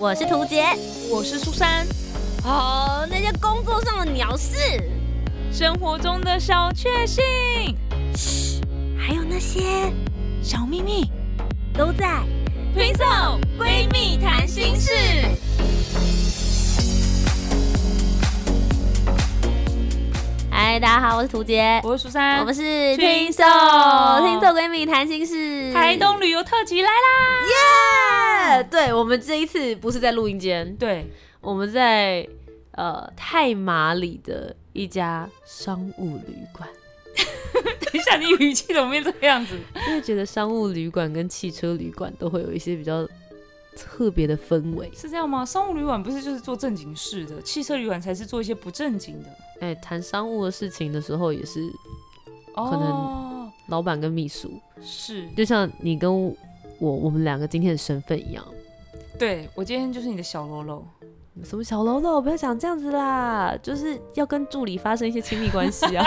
我是涂杰，我是苏珊。哦，那些工作上的鸟事，生活中的小确幸，嘘，还有那些小秘密，都在 Twinsome 闺蜜谈心事。嗨，大家好，我是涂杰，我是苏珊，我们是 Twinsome 闺蜜谈心事，台东旅游特辑来啦！耶、yeah! ！对，我们这一次不是在录音间，对，我们在太麻里的一家商务旅馆。等一下，你语气怎么变这个样子？因为觉得商务旅馆跟汽车旅馆都会有一些比较特别的氛围，是这样吗？商务旅馆不是就是做正经事的，汽车旅馆才是做一些不正经的。哎、欸，谈商务的事情的时候也是，可能老板跟秘书、哦、是，就像你跟我们两个今天的身份一样。对，我今天就是你的小喽啰。什么小喽啰？不要讲这样子啦，就是要跟助理发生一些亲密关系啊。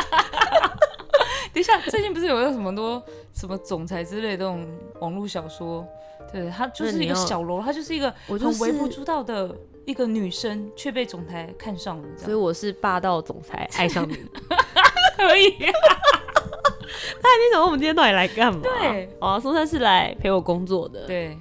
等一下，最近不是有什么多什么总裁之类的这种网络小说？对，她就是一个小喽啰，她就是一个很微不足道的一个女生，却被总裁看上了。所以我是霸道总裁爱上你，可以、啊。他一定想说我们今天到底来干嘛？对，哦，松山是来陪我工作的。对，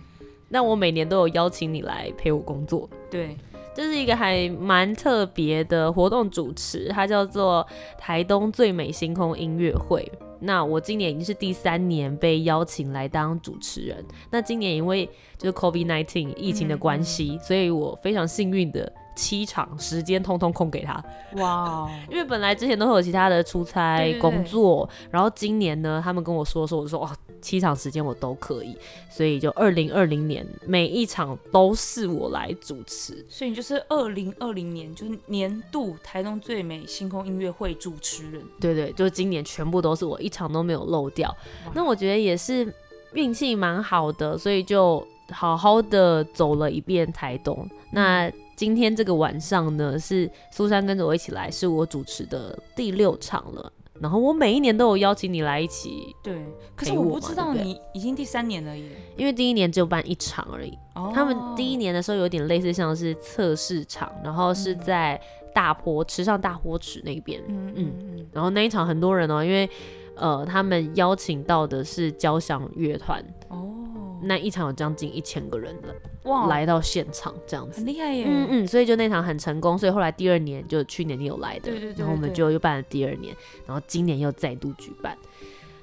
那我每年都有邀请你来陪我工作。对。这是一个还蛮特别的活动主持，它叫做台东最美星空音乐会。那我今年已经是第3年被邀请来当主持人。那今年因为就是 COVID-19 疫情的关系，所以我非常幸运的7场时间通通空给他。哇、wow ！因为本来之前都会有其他的出差工作，对对对，然后今年呢，他们跟我说，我说哦，7场时间我都可以，所以就2020年每一场都是我来主持。所以你就是2020年就是年度台东最美星空音乐会主持人。对对，就是今年全部都是我，一场都没有漏掉。Wow、那我觉得也是运气蛮好的，所以就好好的走了一遍台东。那今天这个晚上呢，是苏珊跟着我一起来，是我主持的第6场了。然后我每一年都有邀请你来一起陪我嘛，对。可是我不知道对不对你已经第3年了耶，因为第1年只有办1场而已。Oh. 他们第1年的时候有点类似像是测试场，然后是在大坡池上大坡池那边，嗯，然后那一场很多人哦，因为他们邀请到的是交响乐团。Oh.那一场有将近1000个人了，哇，来到现场这样子，很厉害耶。所以就那场很成功，所以后来第2年就去年你有来的，对，然后我们就又办了第2年，然后今年又再度举办。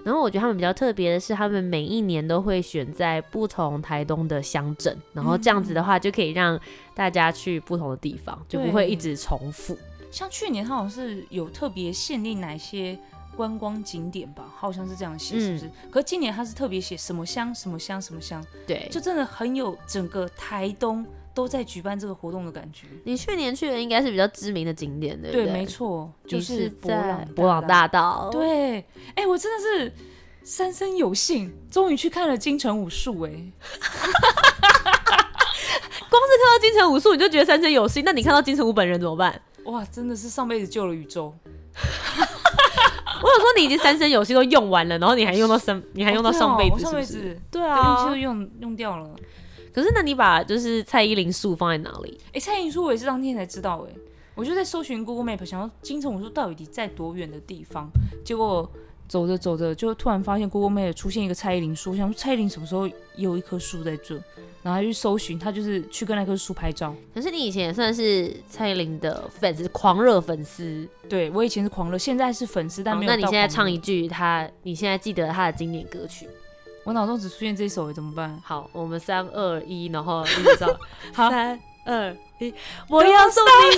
然后我觉得他们比较特别的是，他们每一年都会选在不同台东的乡镇，然后这样子的话就可以让大家去不同的地方，就不会一直重复。像去年他好像是有特别限定哪些观光景点吧，好像是这样写，是不是？可是今年他是特别写什么乡、什么乡、什么乡，对，就真的很有整个台东都在举办这个活动的感觉。你去年去的应该是比较知名的景点，对不对？对，没错，就是伯朗大道。对，哎，我真的是三生有幸，终于去看了金城武术，哎。光是看到金城武术，你就觉得三生有幸，那你看到金城武本人怎么办？哇，真的是上辈子救了宇宙。我想说你已经三生有幸都用完了，然后你还用到上辈子，是不是？对啊，运气都用掉了。可是那你把就是蔡依林树放在哪里？蔡依林树我也是当天才知道，我就在搜寻 Google Map， 想要金城武树到底在多远的地方，结果走着走着就突然发现 Google Map 出现一个蔡依林树，想说蔡依林什么时候也有一棵树在这，然后他去搜寻，他就是去跟那棵树拍照。可是你以前也算是蔡依林的粉丝，狂热粉丝。对，我以前是狂热，现在是粉丝，但没有到狂热。那你现在唱一句你现在记得他的经典歌曲？我脑中只出现这一首，怎么办？好，我们3、2、1，然后一起唱。好，3、2、1，我要送你。我以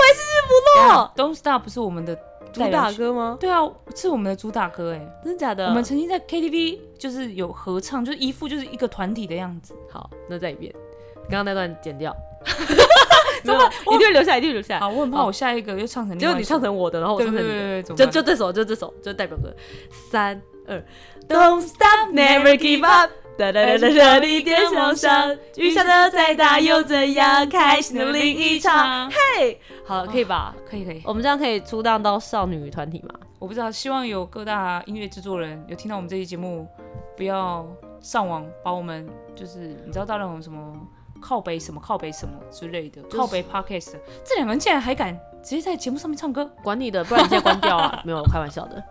为是日不落。Don't Stop 不是我们的主打歌吗？对啊，是我们的主打歌，真的假的？我们曾经在 KTV 就是有合唱，就是一副就是一个团体的样子。好，那再一遍，刚刚那段剪掉，怎么一定留下来？好，我很怕我下一个又唱成另外一首，结果你唱成我的，然后我唱成你的，对，就这首就代表歌。3、2 ，Don't stop, never give up， 哒哒哒哒哒，一点受伤，雨下的再大又怎样？开心的另一场，嘿。好，可以吧？可以。我们这样可以出道到少女团体吗？我不知道，希望有各大音乐制作人有听到我们这期节目，不要上网把我们就是你知道大陆有什么靠北什么靠北什么之类的、就是、靠北 podcast 这两个人竟然还敢直接在节目上面唱歌，管你的，不然你直接关掉啊！没有开玩笑的。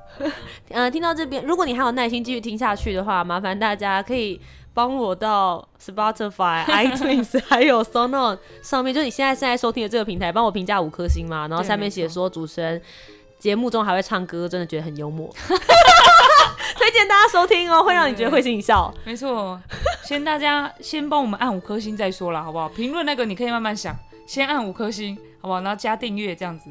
听到这边，如果你还有耐心继续听下去的话，麻烦大家可以帮我到 Spotify、iTunes 还有 SoundOn 上面，就是你现在收听的这个平台，帮我评价5颗星嘛，然后下面写说主持人节目中还会唱歌，真的觉得很幽默。推荐大家收听哦，会让你觉得会心一笑。没错，先大家先帮我们按5颗星再说啦，好不好？评论那个你可以慢慢想，先按5颗星。好不好？然后加订阅这样子，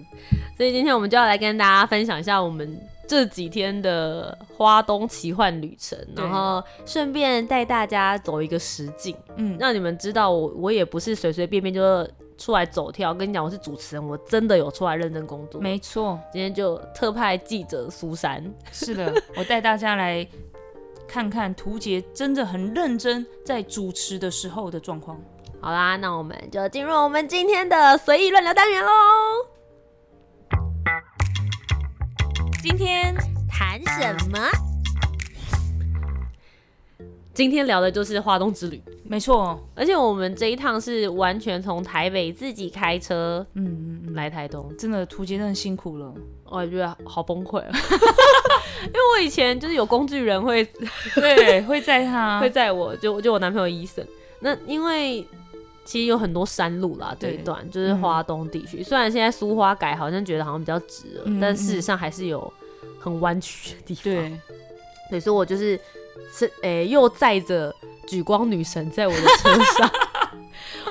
所以今天我们就要来跟大家分享一下我们这几天的花东奇幻旅程，然后顺便带大家走一个实景，让你们知道我也不是随随便便就出来走跳。跟你讲，我是主持人，我真的有出来认真工作。没错，今天就特派记者苏珊，是的，我带大家来看看屠洁真的很认真在主持的时候的状况。好啦，那我们就进入我们今天的随意乱聊单元咯。今天谈什么？今天聊的就是花东之旅，没错。而且我们这一趟是完全从台北自己开车，来台东，真的屠洁真的辛苦了，我觉得好崩溃、喔。因为我以前就是有工具人会，对，会载他，会载我，就我男朋友医生。那因为其实有很多山路啦，这一段就是花东地区、虽然现在苏花改好像觉得好像比较直了、但事实上还是有很弯曲的地方。对，所以我就是又载着举光女神在我的车上，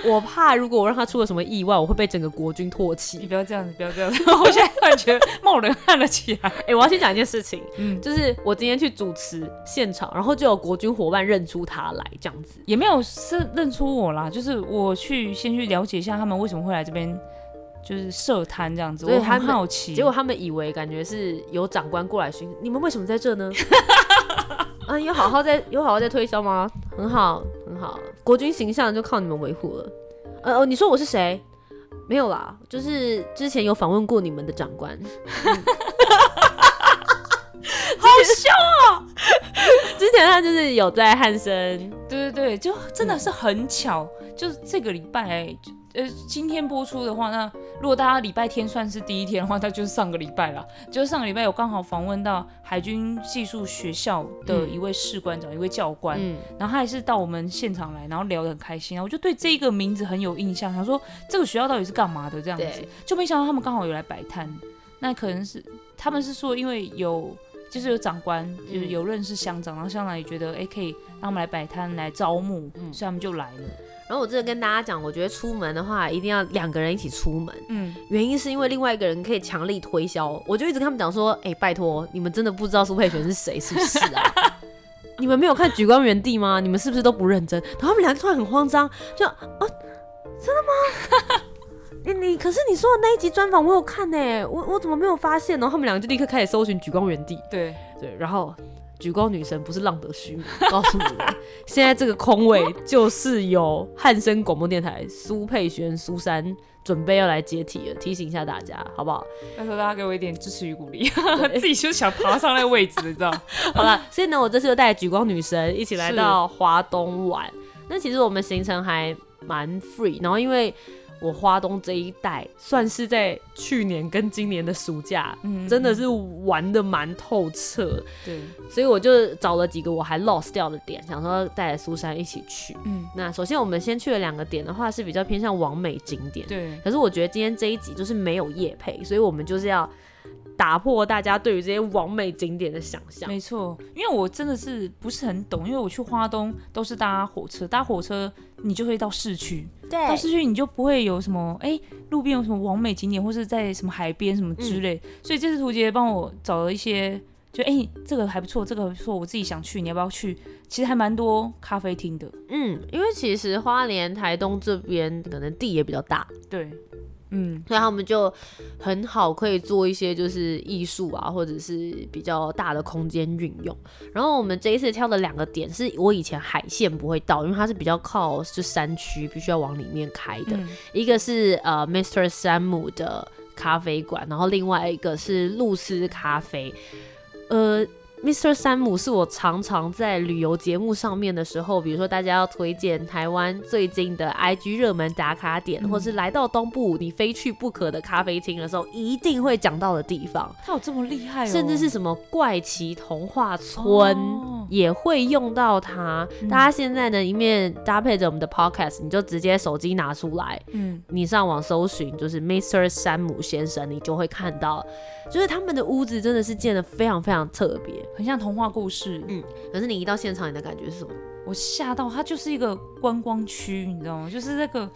我怕如果我让她出了什么意外，我会被整个国军唾弃。你不要这样子，不要这样子，我现在突然觉得冒冷汗了起来。我要先讲一件事情，就是我今天去主持现场，然后就有国军伙伴认出他来，这样子也没有是认出我啦，就是我先去了解一下他们为什么会来这边。就是设摊这样子，我很好奇。结果他们以为感觉是有长官过来询，你们为什么在这呢？啊，有好好在推销吗？很好，很好，国军形象就靠你们维护了。你说我是谁？没有啦，就是之前有访问过你们的长官。好笑哦！之前他就是有在汉森，对，就真的是很巧，就是这个礼拜、今天播出的话，那如果大家礼拜天算是第一天的话，那就是上个礼拜啦。就是上个礼拜有刚好访问到海军技术学校的一位士官长、一位教官，然后他也是到我们现场来，然后聊得很开心啊。我就对这个名字很有印象，想说这个学校到底是干嘛的这样子，就没想到他们刚好有来摆摊。那可能是他们是说，因为有长官，就是有认识乡长，然后乡长也觉得可以让他们来摆摊来招募，所以他们就来了。然后我真的跟大家讲，我觉得出门的话一定要2个人一起出门。原因是因为另外一个人可以强力推销。我就一直跟他们讲说，拜托，你们真的不知道苏佩璇是谁是不是啊？你们没有看《举光原地》吗？你们是不是都不认真？然后他们两个突然很慌张，就真的吗？你可是你说的那一集专访我有看欸，我怎么没有发现？然后他们两个就立刻开始搜寻《举光原地》。对，然后。举光女神不是浪得虚名，告诉你们，现在这个空位就是由汉声广播电台苏佩璇、苏珊准备要来解体了，提醒一下大家，好不好？拜托大家给我一点支持与鼓励，自己就想爬上那位置，你知道？好了，所以呢，我这次就带举光女神一起来到花东玩。那其实我们行程还蛮 free， 然后因为我花东这一带算是在去年跟今年的暑假，真的是玩得蛮透彻。对，所以我就找了几个我还 lost 掉的点，想说带苏珊一起去。那首先我们先去了2个点的话，是比较偏向网美景点。对，可是我觉得今天这一集就是没有业配，所以我们就是要打破大家对于这些网美景点的想象。没错，因为我真的是不是很懂，因为我去花东都是搭火车你就会到市区，到市区你就不会有什么路边有什么网美景点，或是在什么海边什么之类。所以这次屠洁帮我找了一些，就这个还不错，这个还不错，我自己想去，你要不要去？其实还蛮多咖啡厅的。因为其实花莲、台东这边可能地也比较大。对。所以他们就很好可以做一些就是艺术啊，或者是比较大的空间运用。然后我们这一次挑的2个点是我以前海线不会到，因为它是比较靠就山区，必须要往里面开的。一个是Mr. Samu 的咖啡馆，然后另外一个是露丝咖啡。Mr. Samu 是我常常在旅游节目上面的时候，比如说大家要推荐台湾最近的 IG 热门打卡点，或是来到东部你非去不可的咖啡厅的时候，一定会讲到的地方。他有这么厉害哦？甚至是什么怪奇童话村也会用到它。大家现在呢，一面搭配着我们的 podcast， 你就直接手机拿出来，你上网搜寻就是 Mr. Samu 先生，你就会看到，就是他们的屋子真的是建得非常非常特别。很像童话故事，可是你一到现场，你的感觉是什么？我吓到，它就是一个观光区，你知道吗？就是那个，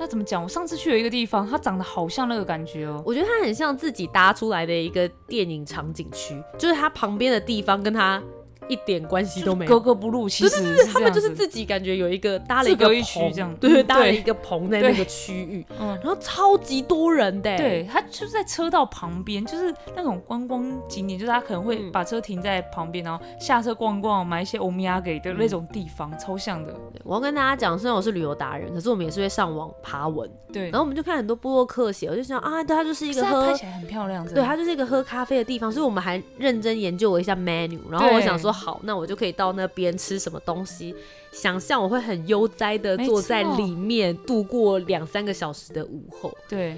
那怎么讲？我上次去了一个地方，它长得好像那个感觉哦。我觉得它很像自己搭出来的一个电影场景区，就是它旁边的地方跟它一点关系都没有，格格不入。其实对，他们就是自己感觉有一个搭了一个棚，这样对，搭了一个棚在那个区域，然后超级多人的，对，他就是在车道旁边，就是那种观光景点，就是他可能会把车停在旁边，然后下车逛逛，买一些欧米亚给的那种地方，超像的。我要跟大家讲，虽然我是旅游达人，可是我们也是会上网爬文，对，然后我们就看很多部落客写，我就想啊，它就是一个喝，拍起来很漂亮，对，它就是一个喝咖啡的地方，所以我们还认真研究了一下 menu， 然后我想说。好，那我就可以到那边吃什么东西，想象我会很悠哉的坐在里面度过2-3个小时的午后。对，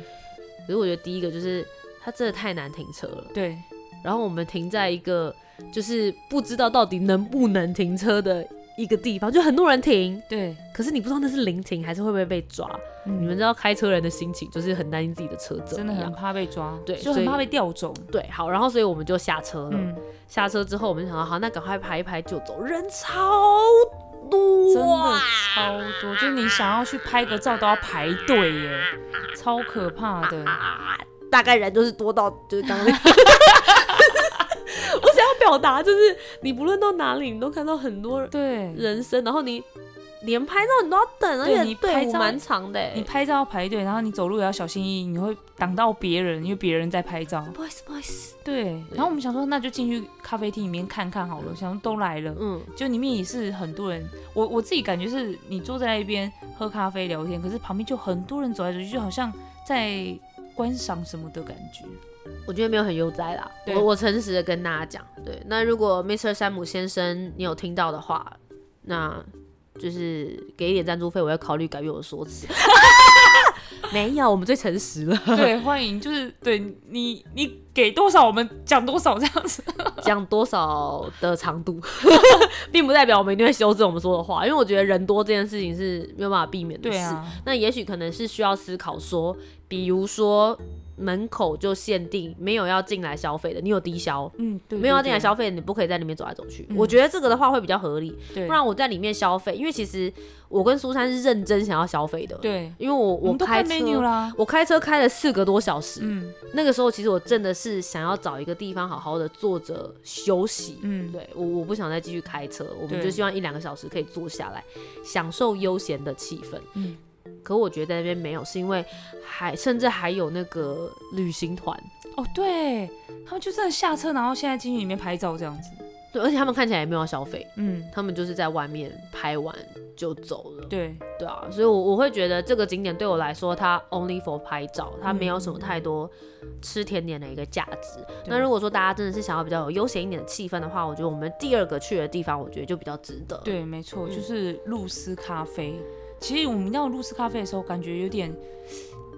可是我觉得第一个就是它真的太难停车了。对，然后我们停在一个就是不知道到底能不能停车的一个地方，就很多人停，对，可是你不知道那是临停还是会不会被抓。你们知道开车人的心情，就是很担心自己的车子，真的很怕被抓，对，就很怕被调走。对，好，然后所以我们就下车了。下车之后，我们就想到，好，那赶快排一排就走，人超多，真的超多，就是你想要去拍个照都要排队耶，超可怕的。大概人就是多到就是刚刚。我想要表达就是，你不论到哪里，你都看到很多人生，然后你连拍照你都要等，而且队伍蛮长的。你拍照要排队，然后你走路也要小心翼翼，你会挡到别人，因为别人在拍照。不好意思，不好意思。对，然后我们想说，那就进去咖啡厅里面看看好了，想说都来了，就里面也是很多人。我自己感觉是，你坐在那边喝咖啡聊天，可是旁边就很多人走来走去，就好像在观赏什么的感觉。我觉得没有很悠哉啦，我诚实的跟大家讲，对。那如果 Mr. 山姆先生你有听到的话，那就是给一点赞助费，我要考虑改变我的说辞。没有，我们最诚实了。对，欢迎，就是对你给多少，我们讲多少这样子，讲多少的长度，并不代表我们一定会修正我们说的话，因为我觉得人多这件事情是没有办法避免的事。对啊，那也许可能是需要思考说，比如说门口就限定没有要进来消费的，你有低消，对，没有要进来消费的，你不可以在里面走来走去。我觉得这个的话会比较合理，不然我在里面消费，因为其实我跟苏珊是认真想要消费的，对，因为我开车，我开车开了4个多小时，那个时候其实我真的是想要找一个地方好好的坐着休息，对，我不想再继续开车，我们就希望1-2个小时可以坐下来，享受悠闲的气氛，可我觉得在那边没有，是因为甚至还有那个旅行团哦，对，他们就真的下车，然后现在进去里面拍照这样子。对，而且他们看起来也没有要消费，他们就是在外面拍完就走了。对，对啊，所以我会觉得这个景点对我来说，它 only for 拍照，它没有什么太多吃甜点的一个价值。那如果说大家真的是想要比较有悠闲一点的气氛的话，我觉得我们第2个去的地方，我觉得就比较值得。对，没错，就是露丝咖啡。其实我们到露丝咖啡的时候，感觉有点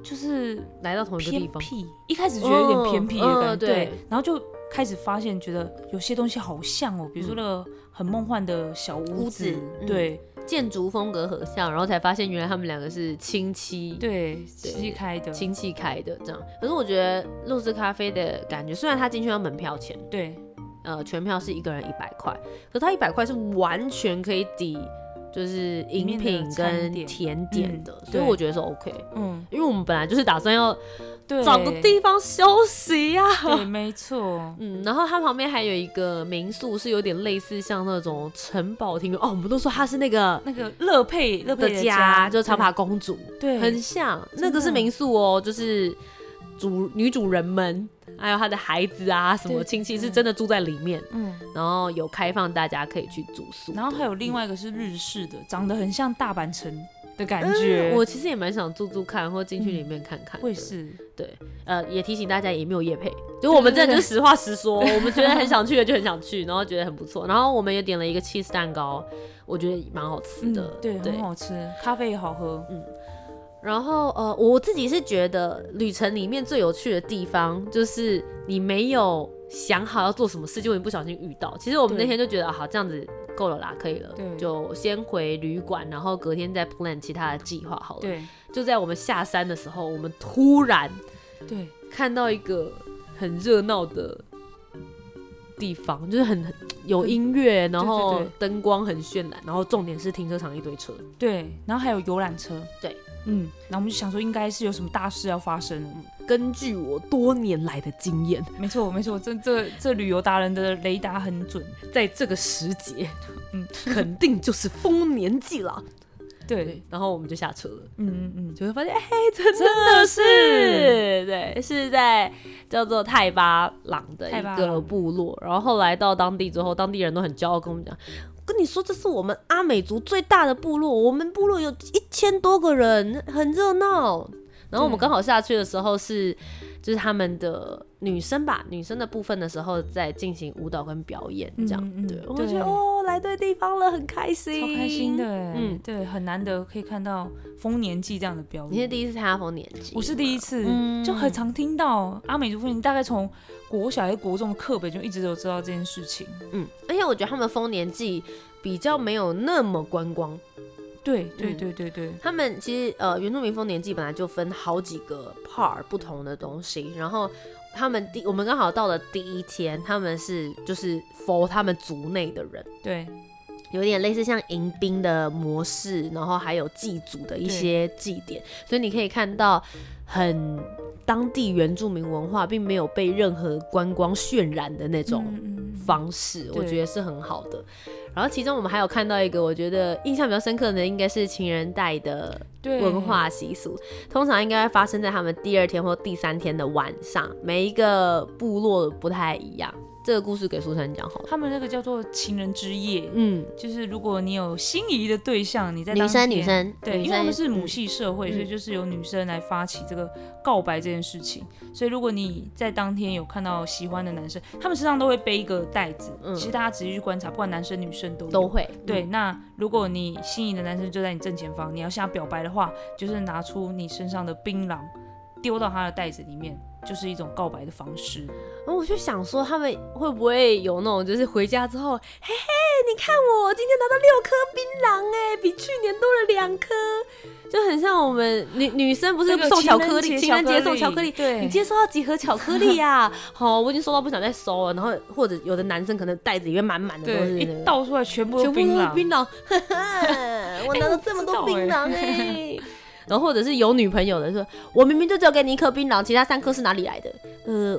就是来到同一个地方，一开始觉得有点偏僻的感觉，对，然后就开始发现，觉得有些东西好像比如说那个很梦幻的小屋子，对，建筑风格很像，然后才发现原来他们2个是亲戚，对，亲戚开的这样。可是我觉得露丝咖啡的感觉，虽然他进去要门票钱，对，全票是1个人100块，可是他100块是完全可以抵。就是饮品跟甜点的，所以我觉得是 OK，因为我们本来就是打算要找个地方休息啊，对，没错，然后它旁边还有一个民宿，是有点类似像那种城堡庭院哦，我们都说它是那个乐佩的家，就是长发公主，对，很像，那个是民宿哦，就是女主人们还有她的孩子啊，什么亲戚是真的住在里面，然后有开放大家可以去住宿，然后还有另外一个是日式的，长得很像大阪城，的感觉、我其实也蛮想住住看或进去里面看看、我也是，对，也提醒大家也没有业配，就我们真的就是实话实说，我们觉得很想去的就很想去，然后觉得很不错，然后我们也点了一个 cheese 蛋糕，我觉得蛮好吃的、对，很好吃，咖啡也好喝，然后我自己是觉得旅程里面最有趣的地方就是你没有想好要做什么事，就你不小心遇到。其实我们那天就觉得、好，这样子够了啦，可以了，就先回旅馆，然后隔天再 plan 其他的计划好了。对，就在我们下山的时候，我们突然看到一个很热闹的地方，就是很有音乐，然后灯光很绚烂，然后重点是停车场一堆车，对，然后还有游览车，对。然后我们就想说应该是有什么大事要发生了、根据我多年来的经验，没错，这旅游达人的雷达很准，在这个时节，肯定就是丰年祭了。对，然后我们就下车了，就会发现，真的是，对，是在叫做泰巴朗的一个部落，然后后来到当地之后，当地人都很骄傲跟我们讲。跟你说，这是我们阿美族最大的部落，我们部落有1000多个人，很热闹。然后我们刚好下去的时候是，就是他们的女生的部分的时候在进行舞蹈跟表演，这样。对，我觉得来对地方了，很开心，超开心的。对，很难得可以看到丰年祭这样的表演。你是第一次参加丰年祭？我是第一次，就很常听到阿美族丰年祭，大概从国小还是国中的课本就一直都知道这件事情。而且我觉得他们丰年祭比较没有那么观光。对，他们其实原住民丰年祭本来就分好几个 part 不同的东西，然后我们刚好到了第一天，他们是就是for他们族内的人，对，有点类似像迎宾的模式，然后还有祭祖的一些祭典，所以你可以看到很当地原住民文化并没有被任何观光渲染的那种方式，我觉得是很好的。然后其中我们还有看到一个我觉得印象比较深刻的应该是情人带的文化习俗，通常应该会发生在他们第2天或第3天的晚上，每一个部落不太一样。这个故事给苏珊讲好了，他们那个叫做情人之夜，就是如果你有心仪的对象，你在当天女生对，因为他们是母系社会，所以就是由女生来发起这个告白这件事情，所以如果你在当天有看到喜欢的男生，他们身上都会背一个袋子，其实大家仔细去观察，不管男生女生都会，对，那如果你心仪的男生就在你正前方，你要向他表白的话，就是拿出你身上的槟榔丢到他的袋子里面，就是一种告白的方式。然后我就想说他们会不会有那种就是回家之后，嘿嘿，你看我今天拿到6颗槟榔耶，比去年多了2颗，就很像我们 女生不是送巧克力，情人节送巧克力，你今天收到几盒巧克力啊？好，我已经收到不想再收了。然后或者有的男生可能袋子里面满满的都是、一倒出来全部都是槟榔，呵呵，我拿了这么多槟榔耶。然后或者是有女朋友的说，我明明就只有给你1颗槟榔，其他3颗是哪里来的？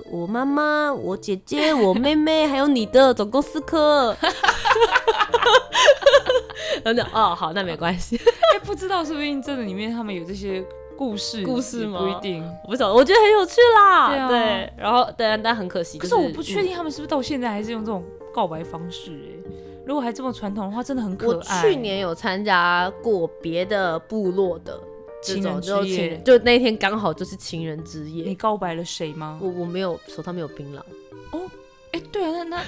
我妈妈、我姐姐、我妹妹，还有你的，总共4颗。真的哦，好，那没关系。不知道是不是真的里面他们有这些故事吗？不一定，我不知道，我觉得很有趣啦。对，然后但很可惜、就是，可是我不确定他们是不是到现在还是用这种告白方式如果还这么传统的话，真的很可爱。我去年有参加过别的部落的。情人之夜，就那天刚好就是情人之夜。你告白了谁吗？我没有，手上没有槟榔。哦，对啊，那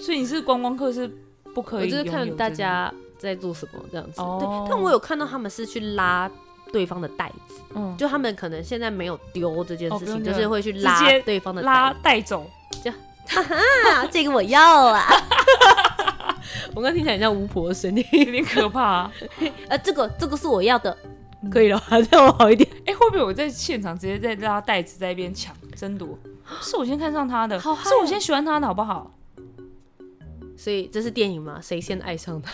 所以你是观光客是不可以。我就是看大家在做什么这样子。对，但我有看到他们是去拉对方的袋子，就他们可能现在没有丢这件事情，就是会去拉对方的袋子，拉带走，这样。哈哈，这个我要啊。我刚听起来很像巫婆的声音，有点可怕啊。这个是我要的。可以了，这样我好一点。会不会我在现场直接在拉袋子在一边抢争夺？是我先看上他的，是我先喜欢他的，好不好？所以这是电影吗？谁先爱上他？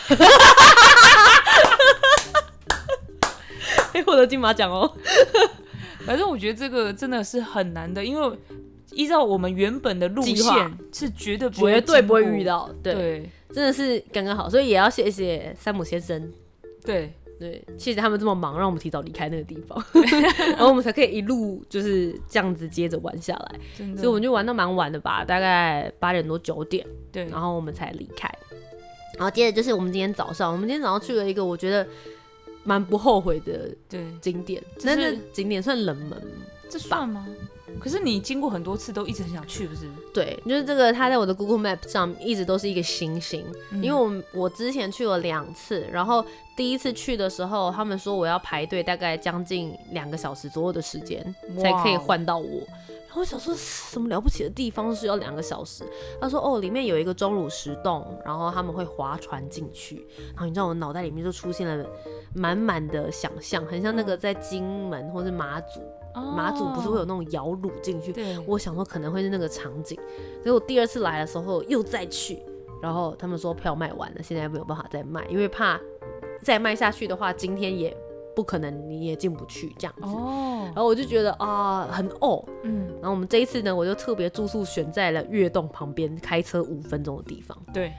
获得金马奖哦。反正我觉得这个真的是很难的，因为依照我们原本的路线是绝对不会遇到，对，真的是刚刚好，所以也要谢谢山姆先生。对，谢谢他们这么忙，让我们提早离开那个地方，然后我们才可以一路就是这样子接着玩下来，所以我们就玩到蛮晚的吧，大概8点多9点，对，然后我们才离开。然后接着就是我们今天早上去了一个我觉得蛮不后悔的景点，但是景点算冷门，这算吗？可是你经过很多次都一直很想去，不是？对，就是这个，它在我的 Google Map 上一直都是一个星星，因为我之前去了2次，然后第一次去的时候，他们说我要排队大概将近2个小时左右的时间才可以换到我，然后我想说什么了不起的地方是要2个小时？他说哦，里面有一个钟乳石洞，然后他们会划船进去，然后你知道我脑袋里面就出现了满满的想象，很像那个在金门或是马祖。马祖不是会有那种摇橹进去，我想说可能会是那个场景，所以我第2次来的时候又再去，然后他们说票卖完了，现在没有办法再卖，因为怕再卖下去的话今天也不可能你也进不去这样子，然后我就觉得啊很哦，然后我们这一次呢，我就特别住宿选在了月洞旁边开车5分钟的地方，对，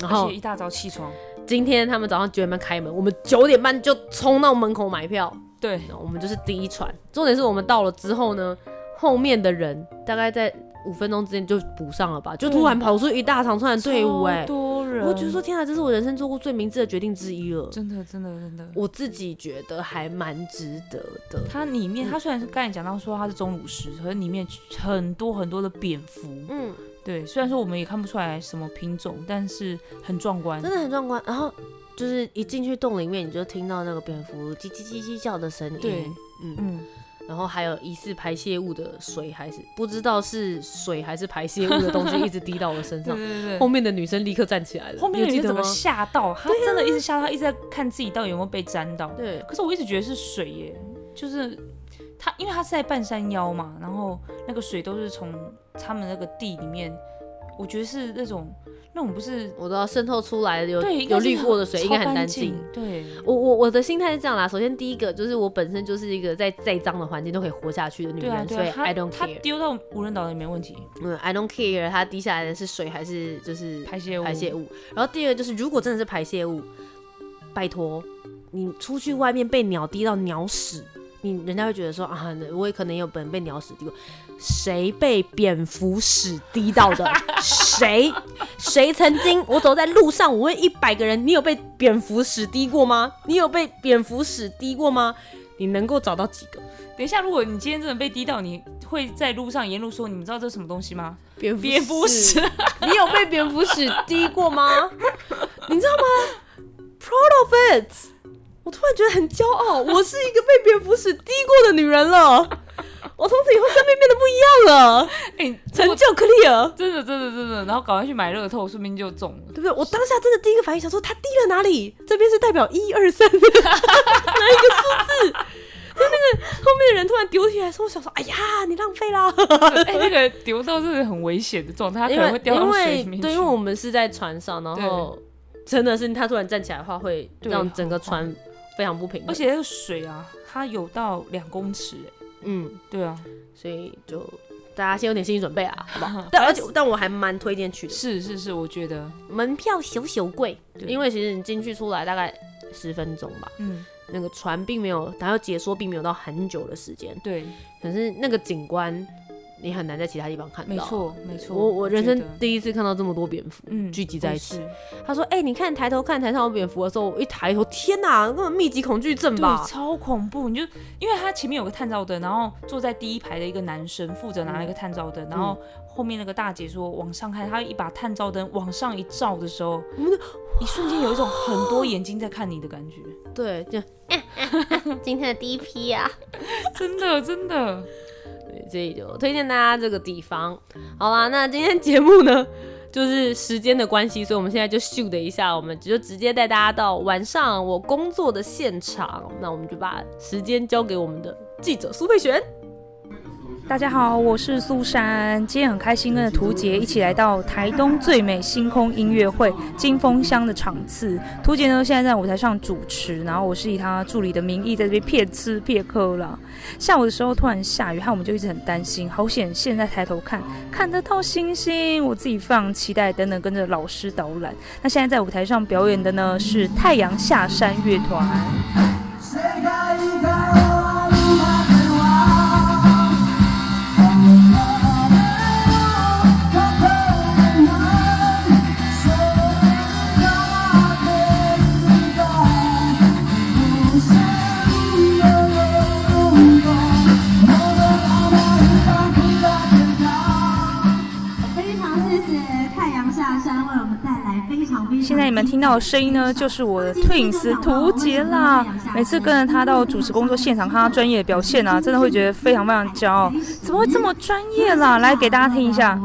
然后而且一大早起床，今天他们早上9点半开门，我们9点半就冲到门口买票，对，我们就是第一船。重点是我们到了之后呢，后面的人大概在5分钟之间就补上了吧，就突然跑出一大长串的队伍，超多人。我觉得说天啊，这是我人生做过最明智的决定之一了，真的。我自己觉得还蛮值得的。它里面，它虽然是刚才讲到说它是钟乳石，可是里面很多很多的蝙蝠，对，虽然说我们也看不出来什么品种，但是很壮观，真的很壮观。然后。就是一进去洞里面，你就听到那个蝙蝠叽叽叽叽叫的声音，对，然后还有疑似排泄物的水，还是不知道是水还是排泄物的东西一直滴到我身上。对，后面的女生立刻站起来了，后面的女生怎么吓到？她真的一直吓到，她一直在看自己到底有没有被沾到。对，可是我一直觉得是水耶，就是她，因为她是在半山腰嘛，然后那个水都是从他们那个地里面，我觉得是那种不是，我都要渗透出来的，有滤过的水应该很干净。对，我的心态是这样啦。首先第一个就是我本身就是一个在再脏的环境都可以活下去的女人，所以 I don't care。她丢到无人岛也没问题。I don't care， 她滴下来的是水还是就是排泄物。然后第二个就是，如果真的是排泄物，拜托你出去外面被鸟滴到鸟屎。人家会觉得说啊，我也可能有本被鸟屎滴过，谁被蝙蝠屎滴到的？谁曾经？我走在路上，我问100个人，你有被蝙蝠屎滴过吗？你能够找到几个？等一下，如果你今天真的被滴到，你会在路上沿路说，你们知道这是什么东西吗？蝙蝠屎，你有被蝙蝠屎滴过吗？你知道吗 ？Proud of it。我突然觉得很骄傲，我是一个被蝙蝠屎滴过的女人了。我从此以后生命变得不一样了，成就 clear， 真的。然后赶快去买乐透，顺便就中了，对不对？我当下真的第一个反应想说，它滴了哪里？这边是代表123，哪一个数字？就那个后面的人突然丢起来的时候，我想说，哎呀，你浪费啦！那个丢到真的很危险的状态，它可能会掉到水里面去。对，因为我们是在船上，然后真的是它突然站起来的话，会让整个船。非常不平衡，而且那个水啊，它有到2公尺，对啊，所以就大家先有点心理准备啊，好不好？但我还蛮推荐去的，是，我觉得门票小贵，因为其实你进去出来大概10分钟吧，那个船并没有，它要解说并没有到很久的时间，对，可是那个景观你很难在其他地方看到，没错。我人生第一次看到这么多蝙蝠聚集在一起。他说：“你看抬头看台上有蝙蝠的时候，我一抬头，天哪，根本密集恐惧症吧？对，超恐怖！你就因为他前面有个探照灯，然后坐在第一排的一个男生负责拿了一个探照灯，然后后面那个大姐说往上看，他一把探照灯往上一照的时候，一瞬间有一种很多眼睛在看你的感觉。对，就今天的第一批啊，真的。”所以就推荐大家这个地方。好啦，那今天节目呢，就是时间的关系，所以我们现在就咻的一下，我们就直接带大家到晚上我工作的现场。那我们就把时间交给我们的记者苏佩璇。大家好，我是苏珊，今天很开心跟着涂杰一起来到台东最美星空音乐会金峰乡的场次。涂杰呢现在在舞台上主持，然后我是以他助理的名义在这边骗吃骗喝啦。下午的时候突然下雨，害我们就一直很担心，好险现在抬头看得到星星，我自己非常期待，等等跟着老师导览。那现在在舞台上表演的呢是太阳下山乐团。现在你们听到的声音呢，就是我的Twins涂杰啦。每次跟着他到主持工作现场，看他专业的表现啊，真的会觉得非常非常骄傲。怎么会这么专业啦？来给大家听一下。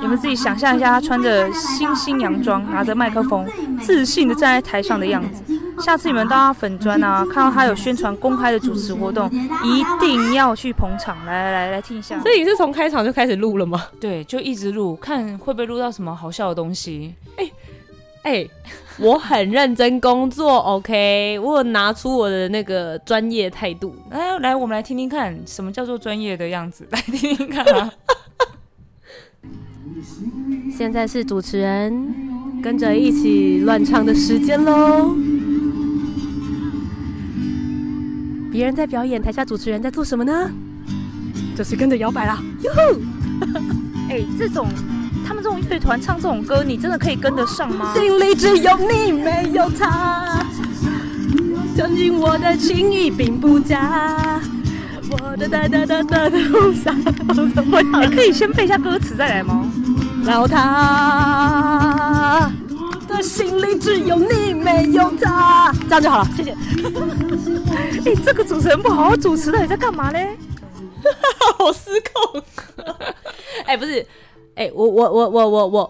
你们自己想象一下，他穿着星星洋装，拿着麦克风，自信的站在台上的样子。下次你们到他粉专啊，看到他有宣传公开的主持活动，一定要去捧场。来听一下。所以你是从开场就开始录了吗？对，就一直录，看会不会录到什么好笑的东西。我很认真工作，OK，我有拿出我的那个专业态度。来，我们来听听看什么叫做专业的样子，来听听看啊。现在是主持人跟着一起乱唱的时间咯。别人在表演，台下主持人在做什么呢？就是跟着摇摆啦，哟吼！他们这种乐团唱这种歌，你真的可以跟得上吗？心里只有你没有他，相信我的情谊并不假。我的哒不傻，你可以先背一下歌词再来吗？然后他的心里只有你没有他，这样就好了，谢谢。这个主持人不好好主持的，你在干嘛呢？好失控。不是。我，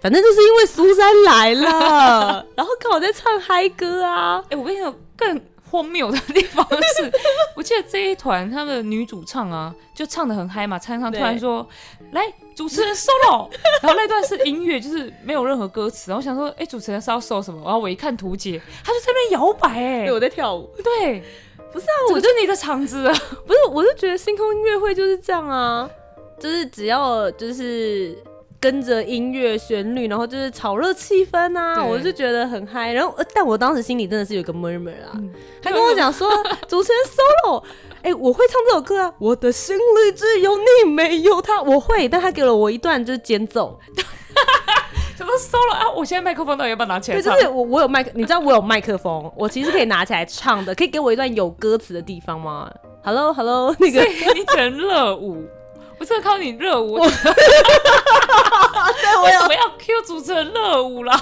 反正就是因为苏珊来了，然后看我在唱嗨歌啊。我跟你讲，更荒谬的地方是，我记得这一团他们的女主唱啊，就唱得很嗨嘛，唱突然说来主持人 solo， 然后那段是音乐，就是没有任何歌词，然后我想说，主持人是要 solo 什么？然后我一看涂杰，他就在那边摇摆，对，我在跳舞，对，不是啊，我就你的场子啊，不是，我就觉得星空音乐会就是这样啊。就是只要就是跟着音乐旋律，然后就是炒热气氛啊，我就觉得很嗨。然后，但我当时心里真的是有个 murmur 啊，还跟我讲说主持人 solo， 我会唱这首歌啊，我的心里只有你没有他，我会，但他给了我一段就是间奏。什么 solo 啊？我现在麦克风到底要不要拿起来唱？对，就是我有麦克，你知道我有麦克风，我其实可以拿起来唱的，可以给我一段有歌词的地方吗 ？Hello， 那个你整热舞。我真的靠你热舞，对，我有为什么要 Q 主持人热舞啦？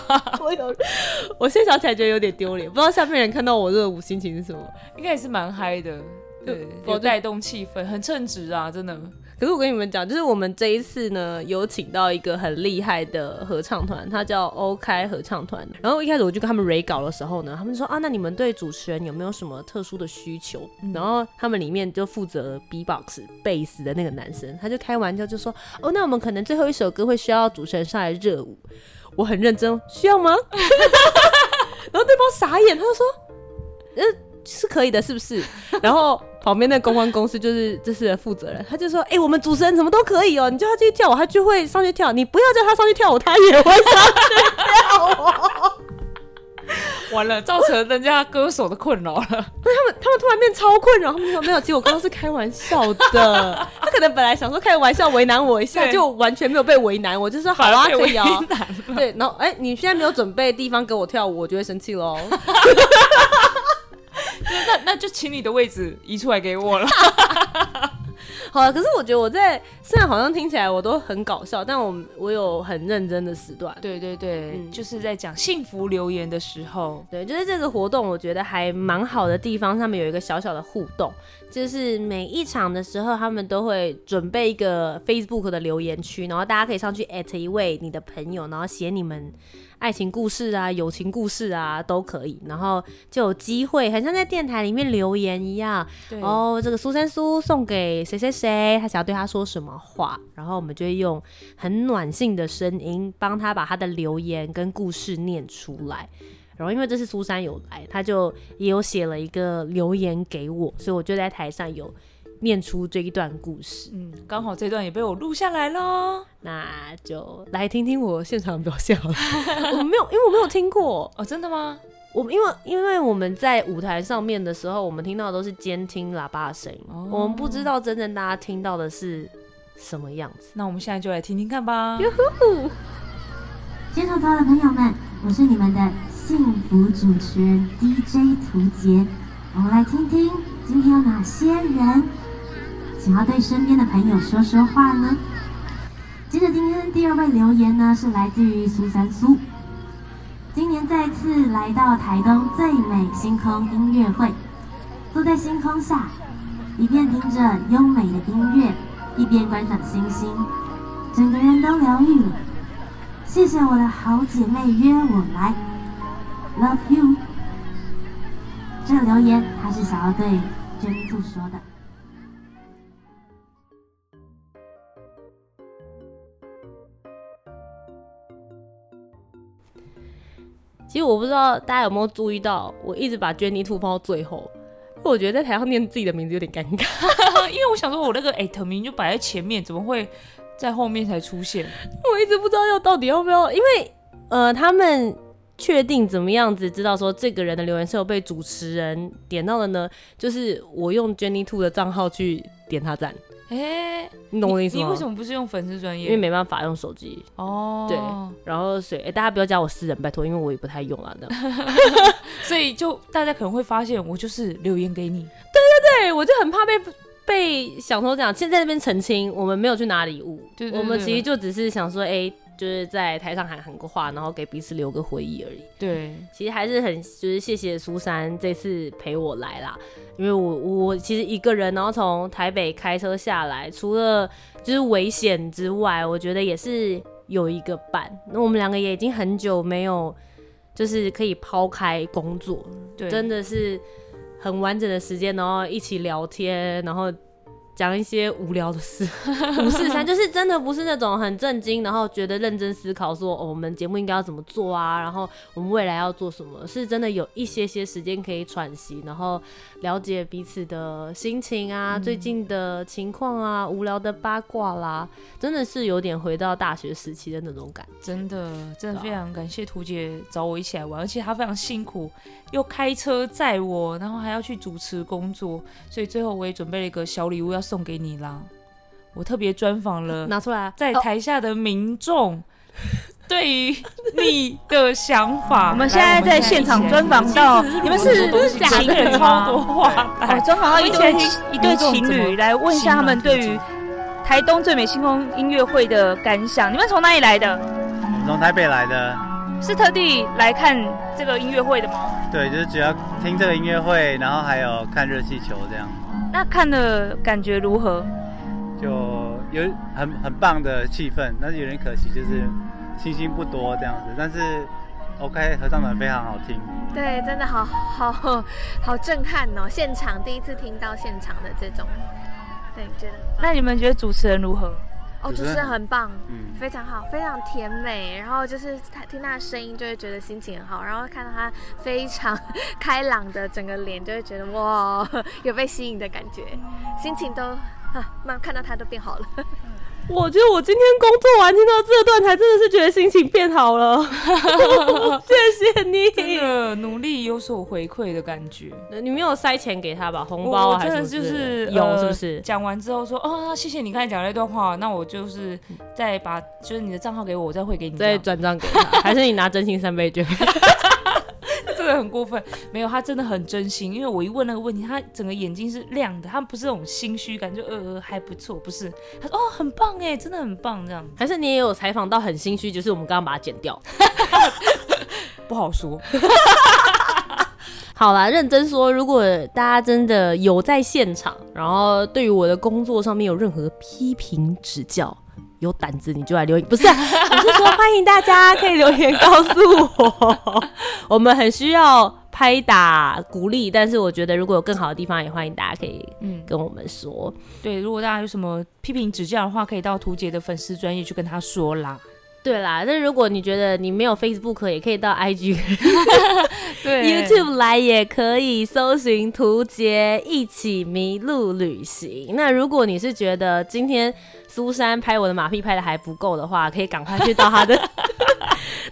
我现在想起来觉得有点丢脸，不知道下面人看到我热舞心情是什么，应该也是蛮嗨的，对，有带动气氛，很称职啊，真的。可是我跟你们讲，就是我们这一次呢，有请到一个很厉害的合唱团，它叫 OK 合唱团。然后一开始我就跟他们 re 稿的时候呢，他们说啊，那你们对主持人有没有什么特殊的需求？然后他们里面就负责 B-box 贝斯的那个男生，他就开玩笑就说，那我们可能最后一首歌会需要主持人上来热舞。我很认真，需要吗？然后对方傻眼，他就说，是可以的，是不是？然后旁边那公关公司就是这次的负责人，他就说：“我们主持人什么都可以哦，你叫他去跳舞，他就会上去跳；你不要叫他上去跳舞，他也会上去跳哦。”完了，造成人家歌手的困扰了。他们突然变超困扰，他们说没有，其实我刚刚是开玩笑的。他可能本来想说开玩笑为难我一下，就完全没有被为难，我就说好啊，可以啊。对，然后你现在没有准备的地方给我跳舞，我就会生气喽。那就请你的位置移出来给我了。好了，可是我觉得我在虽然好像听起来我都很搞笑，但我有很认真的时段。对对对，就是在讲幸福留言的时候，对，就是这个活动我觉得还蛮好的地方，上面有一个小小的互动，就是每一场的时候他们都会准备一个 Facebook 的留言区，然后大家可以上去 at 一位你的朋友，然后写你们爱情故事啊、友情故事啊都可以，然后就有机会，很像在电台里面留言一样。这个苏珊苏送给谁谁谁，他想要对他说什么话，然后我们就会用很暖性的声音帮他把他的留言跟故事念出来。然后因为这次苏珊有来，他就也有写了一个留言给我，所以我就在台上有念出这一段故事，刚好这段也被我录下来咯。那就来听听我现场表现好了。因为我没有听过哦，真的吗？因为我们在舞台上面的时候，我们听到的都是监听喇叭的声音，我们不知道真正大家听到的是什么样子。那我们现在就来听听看吧。哟呼！街头淘的朋友们，我是你们的幸福主持人 DJ 涂杰，我们来听听今天有哪些人想要对身边的朋友说说话呢？接着今天第二位留言呢，是来自于苏珊苏。今年再次来到台东最美星空音乐会，坐在星空下，一边听着优美的音乐，一边观赏星星，整个人都疗愈了。谢谢我的好姐妹约我来 ，Love you。这留言还是想要对珍珠说的。 其实我不知道大家有没有注意到，我一直把 Jenny Two 放到最后，因为我觉得在台上念自己的名字有点尴尬，因为我想说我那个 at 名就摆在前面，怎么会在后面才出现？我一直不知道到底要不要，因为他们确定怎么样子知道说这个人的留言是有被主持人点到的呢？就是我用 Jenny Two 的账号去点他赞。哎、欸，你懂我的意思吗？你为什么不是用粉丝专页？因为没办法用手机哦。对，然后所以、欸、大家不要加我私人，拜托，因为我也不太用啦，这样。所以就大家可能会发现，我就是留言给你。对对对，我就很怕被想说这样。现在那边澄清，我们没有去拿礼物，對對對對，我们其实就只是想说，哎、欸，就是在台上喊个话，然后给彼此留个回忆而已。对，其实还是很就是谢谢苏珊这次陪我来啦。因为我其实一个人，然后从台北开车下来，除了就是危险之外，我觉得也是有一个伴。那我们两个也已经很久没有，就是可以抛开工作，对，真的是很完整的时间，然后一起聊天，然后讲一些无聊的事，543就是真的不是那种很震惊，然后觉得认真思考说、哦、我们节目应该要怎么做啊，然后我们未来要做什么，是真的有一些时间可以喘息，然后了解彼此的心情啊、最近的情况啊、无聊的八卦啦，真的是有点回到大学时期的那种感觉。真的非常感谢涂姐找我一起来玩，而且她非常辛苦，又开车载我，然后还要去主持工作，所以最后我也准备了一个小礼物要送给你啦，我特别专访了，拿出来，在台下的民众对于你的想法。我们现在在现场专访到，你们是不是情人超多话？专访到一对情侣，来问一下他们对于台东最美星空音乐会的感想。你们从哪里来的？从台北来的，是特地来看这个音乐会的吗？对，就是主要听这个音乐会，然后还有看热气球这样。那看的感觉如何？就有很棒的气氛，但是有点可惜，就是星星不多这样子。但是 OK 合唱团非常好听，对，真的好震撼哦！现场第一次听到现场的这种，对，觉得。那你们觉得主持人如何？哦，主持人很棒，非常好，非常甜美。然后就是听他的声音，就会觉得心情很好。然后看到他非常开朗的整个脸，就会觉得哇，有被吸引的感觉，心情都看到他都变好了。我觉得我今天工作完听到这段，才真的是觉得心情变好了。谢谢你，真的努力有所回馈的感觉。你没有塞钱给他吧？红包啊，还是什么之类的？有是不是？讲完之后说哦，谢谢你刚才讲那段话，那我就是再把就是你的账号给我，我再汇给你，再转账给他，还是你拿真心3倍券？真的很过分，没有，他真的很真心，因为我一问那个问题，他整个眼睛是亮的，他不是那种心虚感，就还不错，不是，他说哦很棒耶，真的很棒这样。还是你也有采访到很心虚，就是我们刚刚把它剪掉，不好说。好啦，认真说，如果大家真的有在现场，然后对于我的工作上面有任何批评指教，有胆子你就来留言，不是、啊，我是说欢迎大家可以留言告诉我，我们很需要拍打鼓励，但是我觉得如果有更好的地方，也欢迎大家可以跟我们说。对，如果大家有什么批评指教的话，可以到涂姐的粉丝专页去跟她说啦。对啦，但如果你觉得你没有 Facebook， 也可以到 IG 对 YouTube 来，也可以搜寻涂杰一起迷路旅行。那如果你是觉得今天苏珊拍我的马屁拍的还不够的话，可以赶快去到她的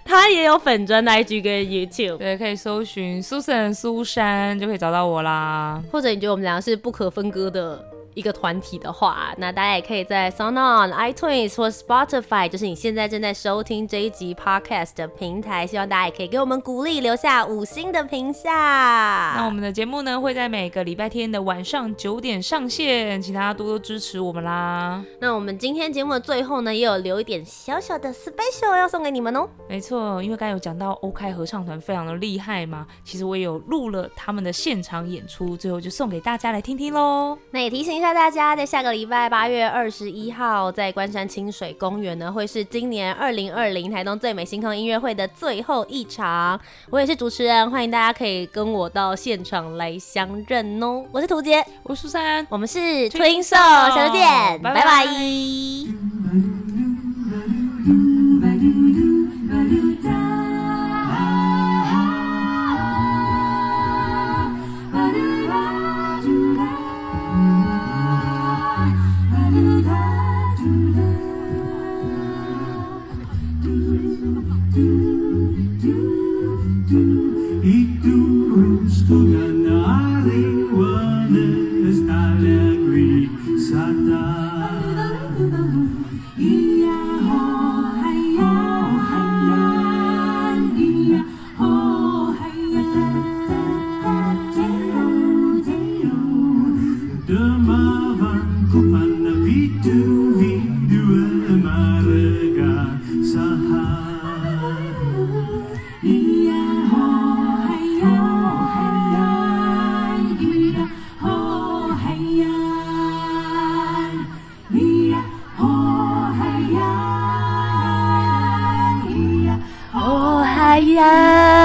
她也有粉专的 IG 跟 YouTube， 对，可以搜寻 Susan 苏珊就可以找到我啦。或者你觉得我们两个是不可分割的一个团体的话，那大家也可以在 SoundOn、iTunes 或 Spotify， 就是你现在正在收听这一集 Podcast 的平台，希望大家也可以给我们鼓励，留下5星的评价。那我们的节目呢会在每个礼拜天的晚上9点上线，请大家多多支持我们啦。那我们今天节目的最后呢也有留一点小小的 special 要送给你们哦。没错，因为刚才有讲到欧开合唱团非常的厉害嘛，其实我也有录了他们的现场演出，最后就送给大家来听听咯。那也提醒谢谢大家，在下个礼拜8月21号在关山清水公园呢会是今年2020台东最美星空音乐会的最后一场，我也是主持人，欢迎大家可以跟我到现场来相认哦。我是涂洁，我是苏珊，我们是 Twinsome， 下周见，拜拜。Yeah.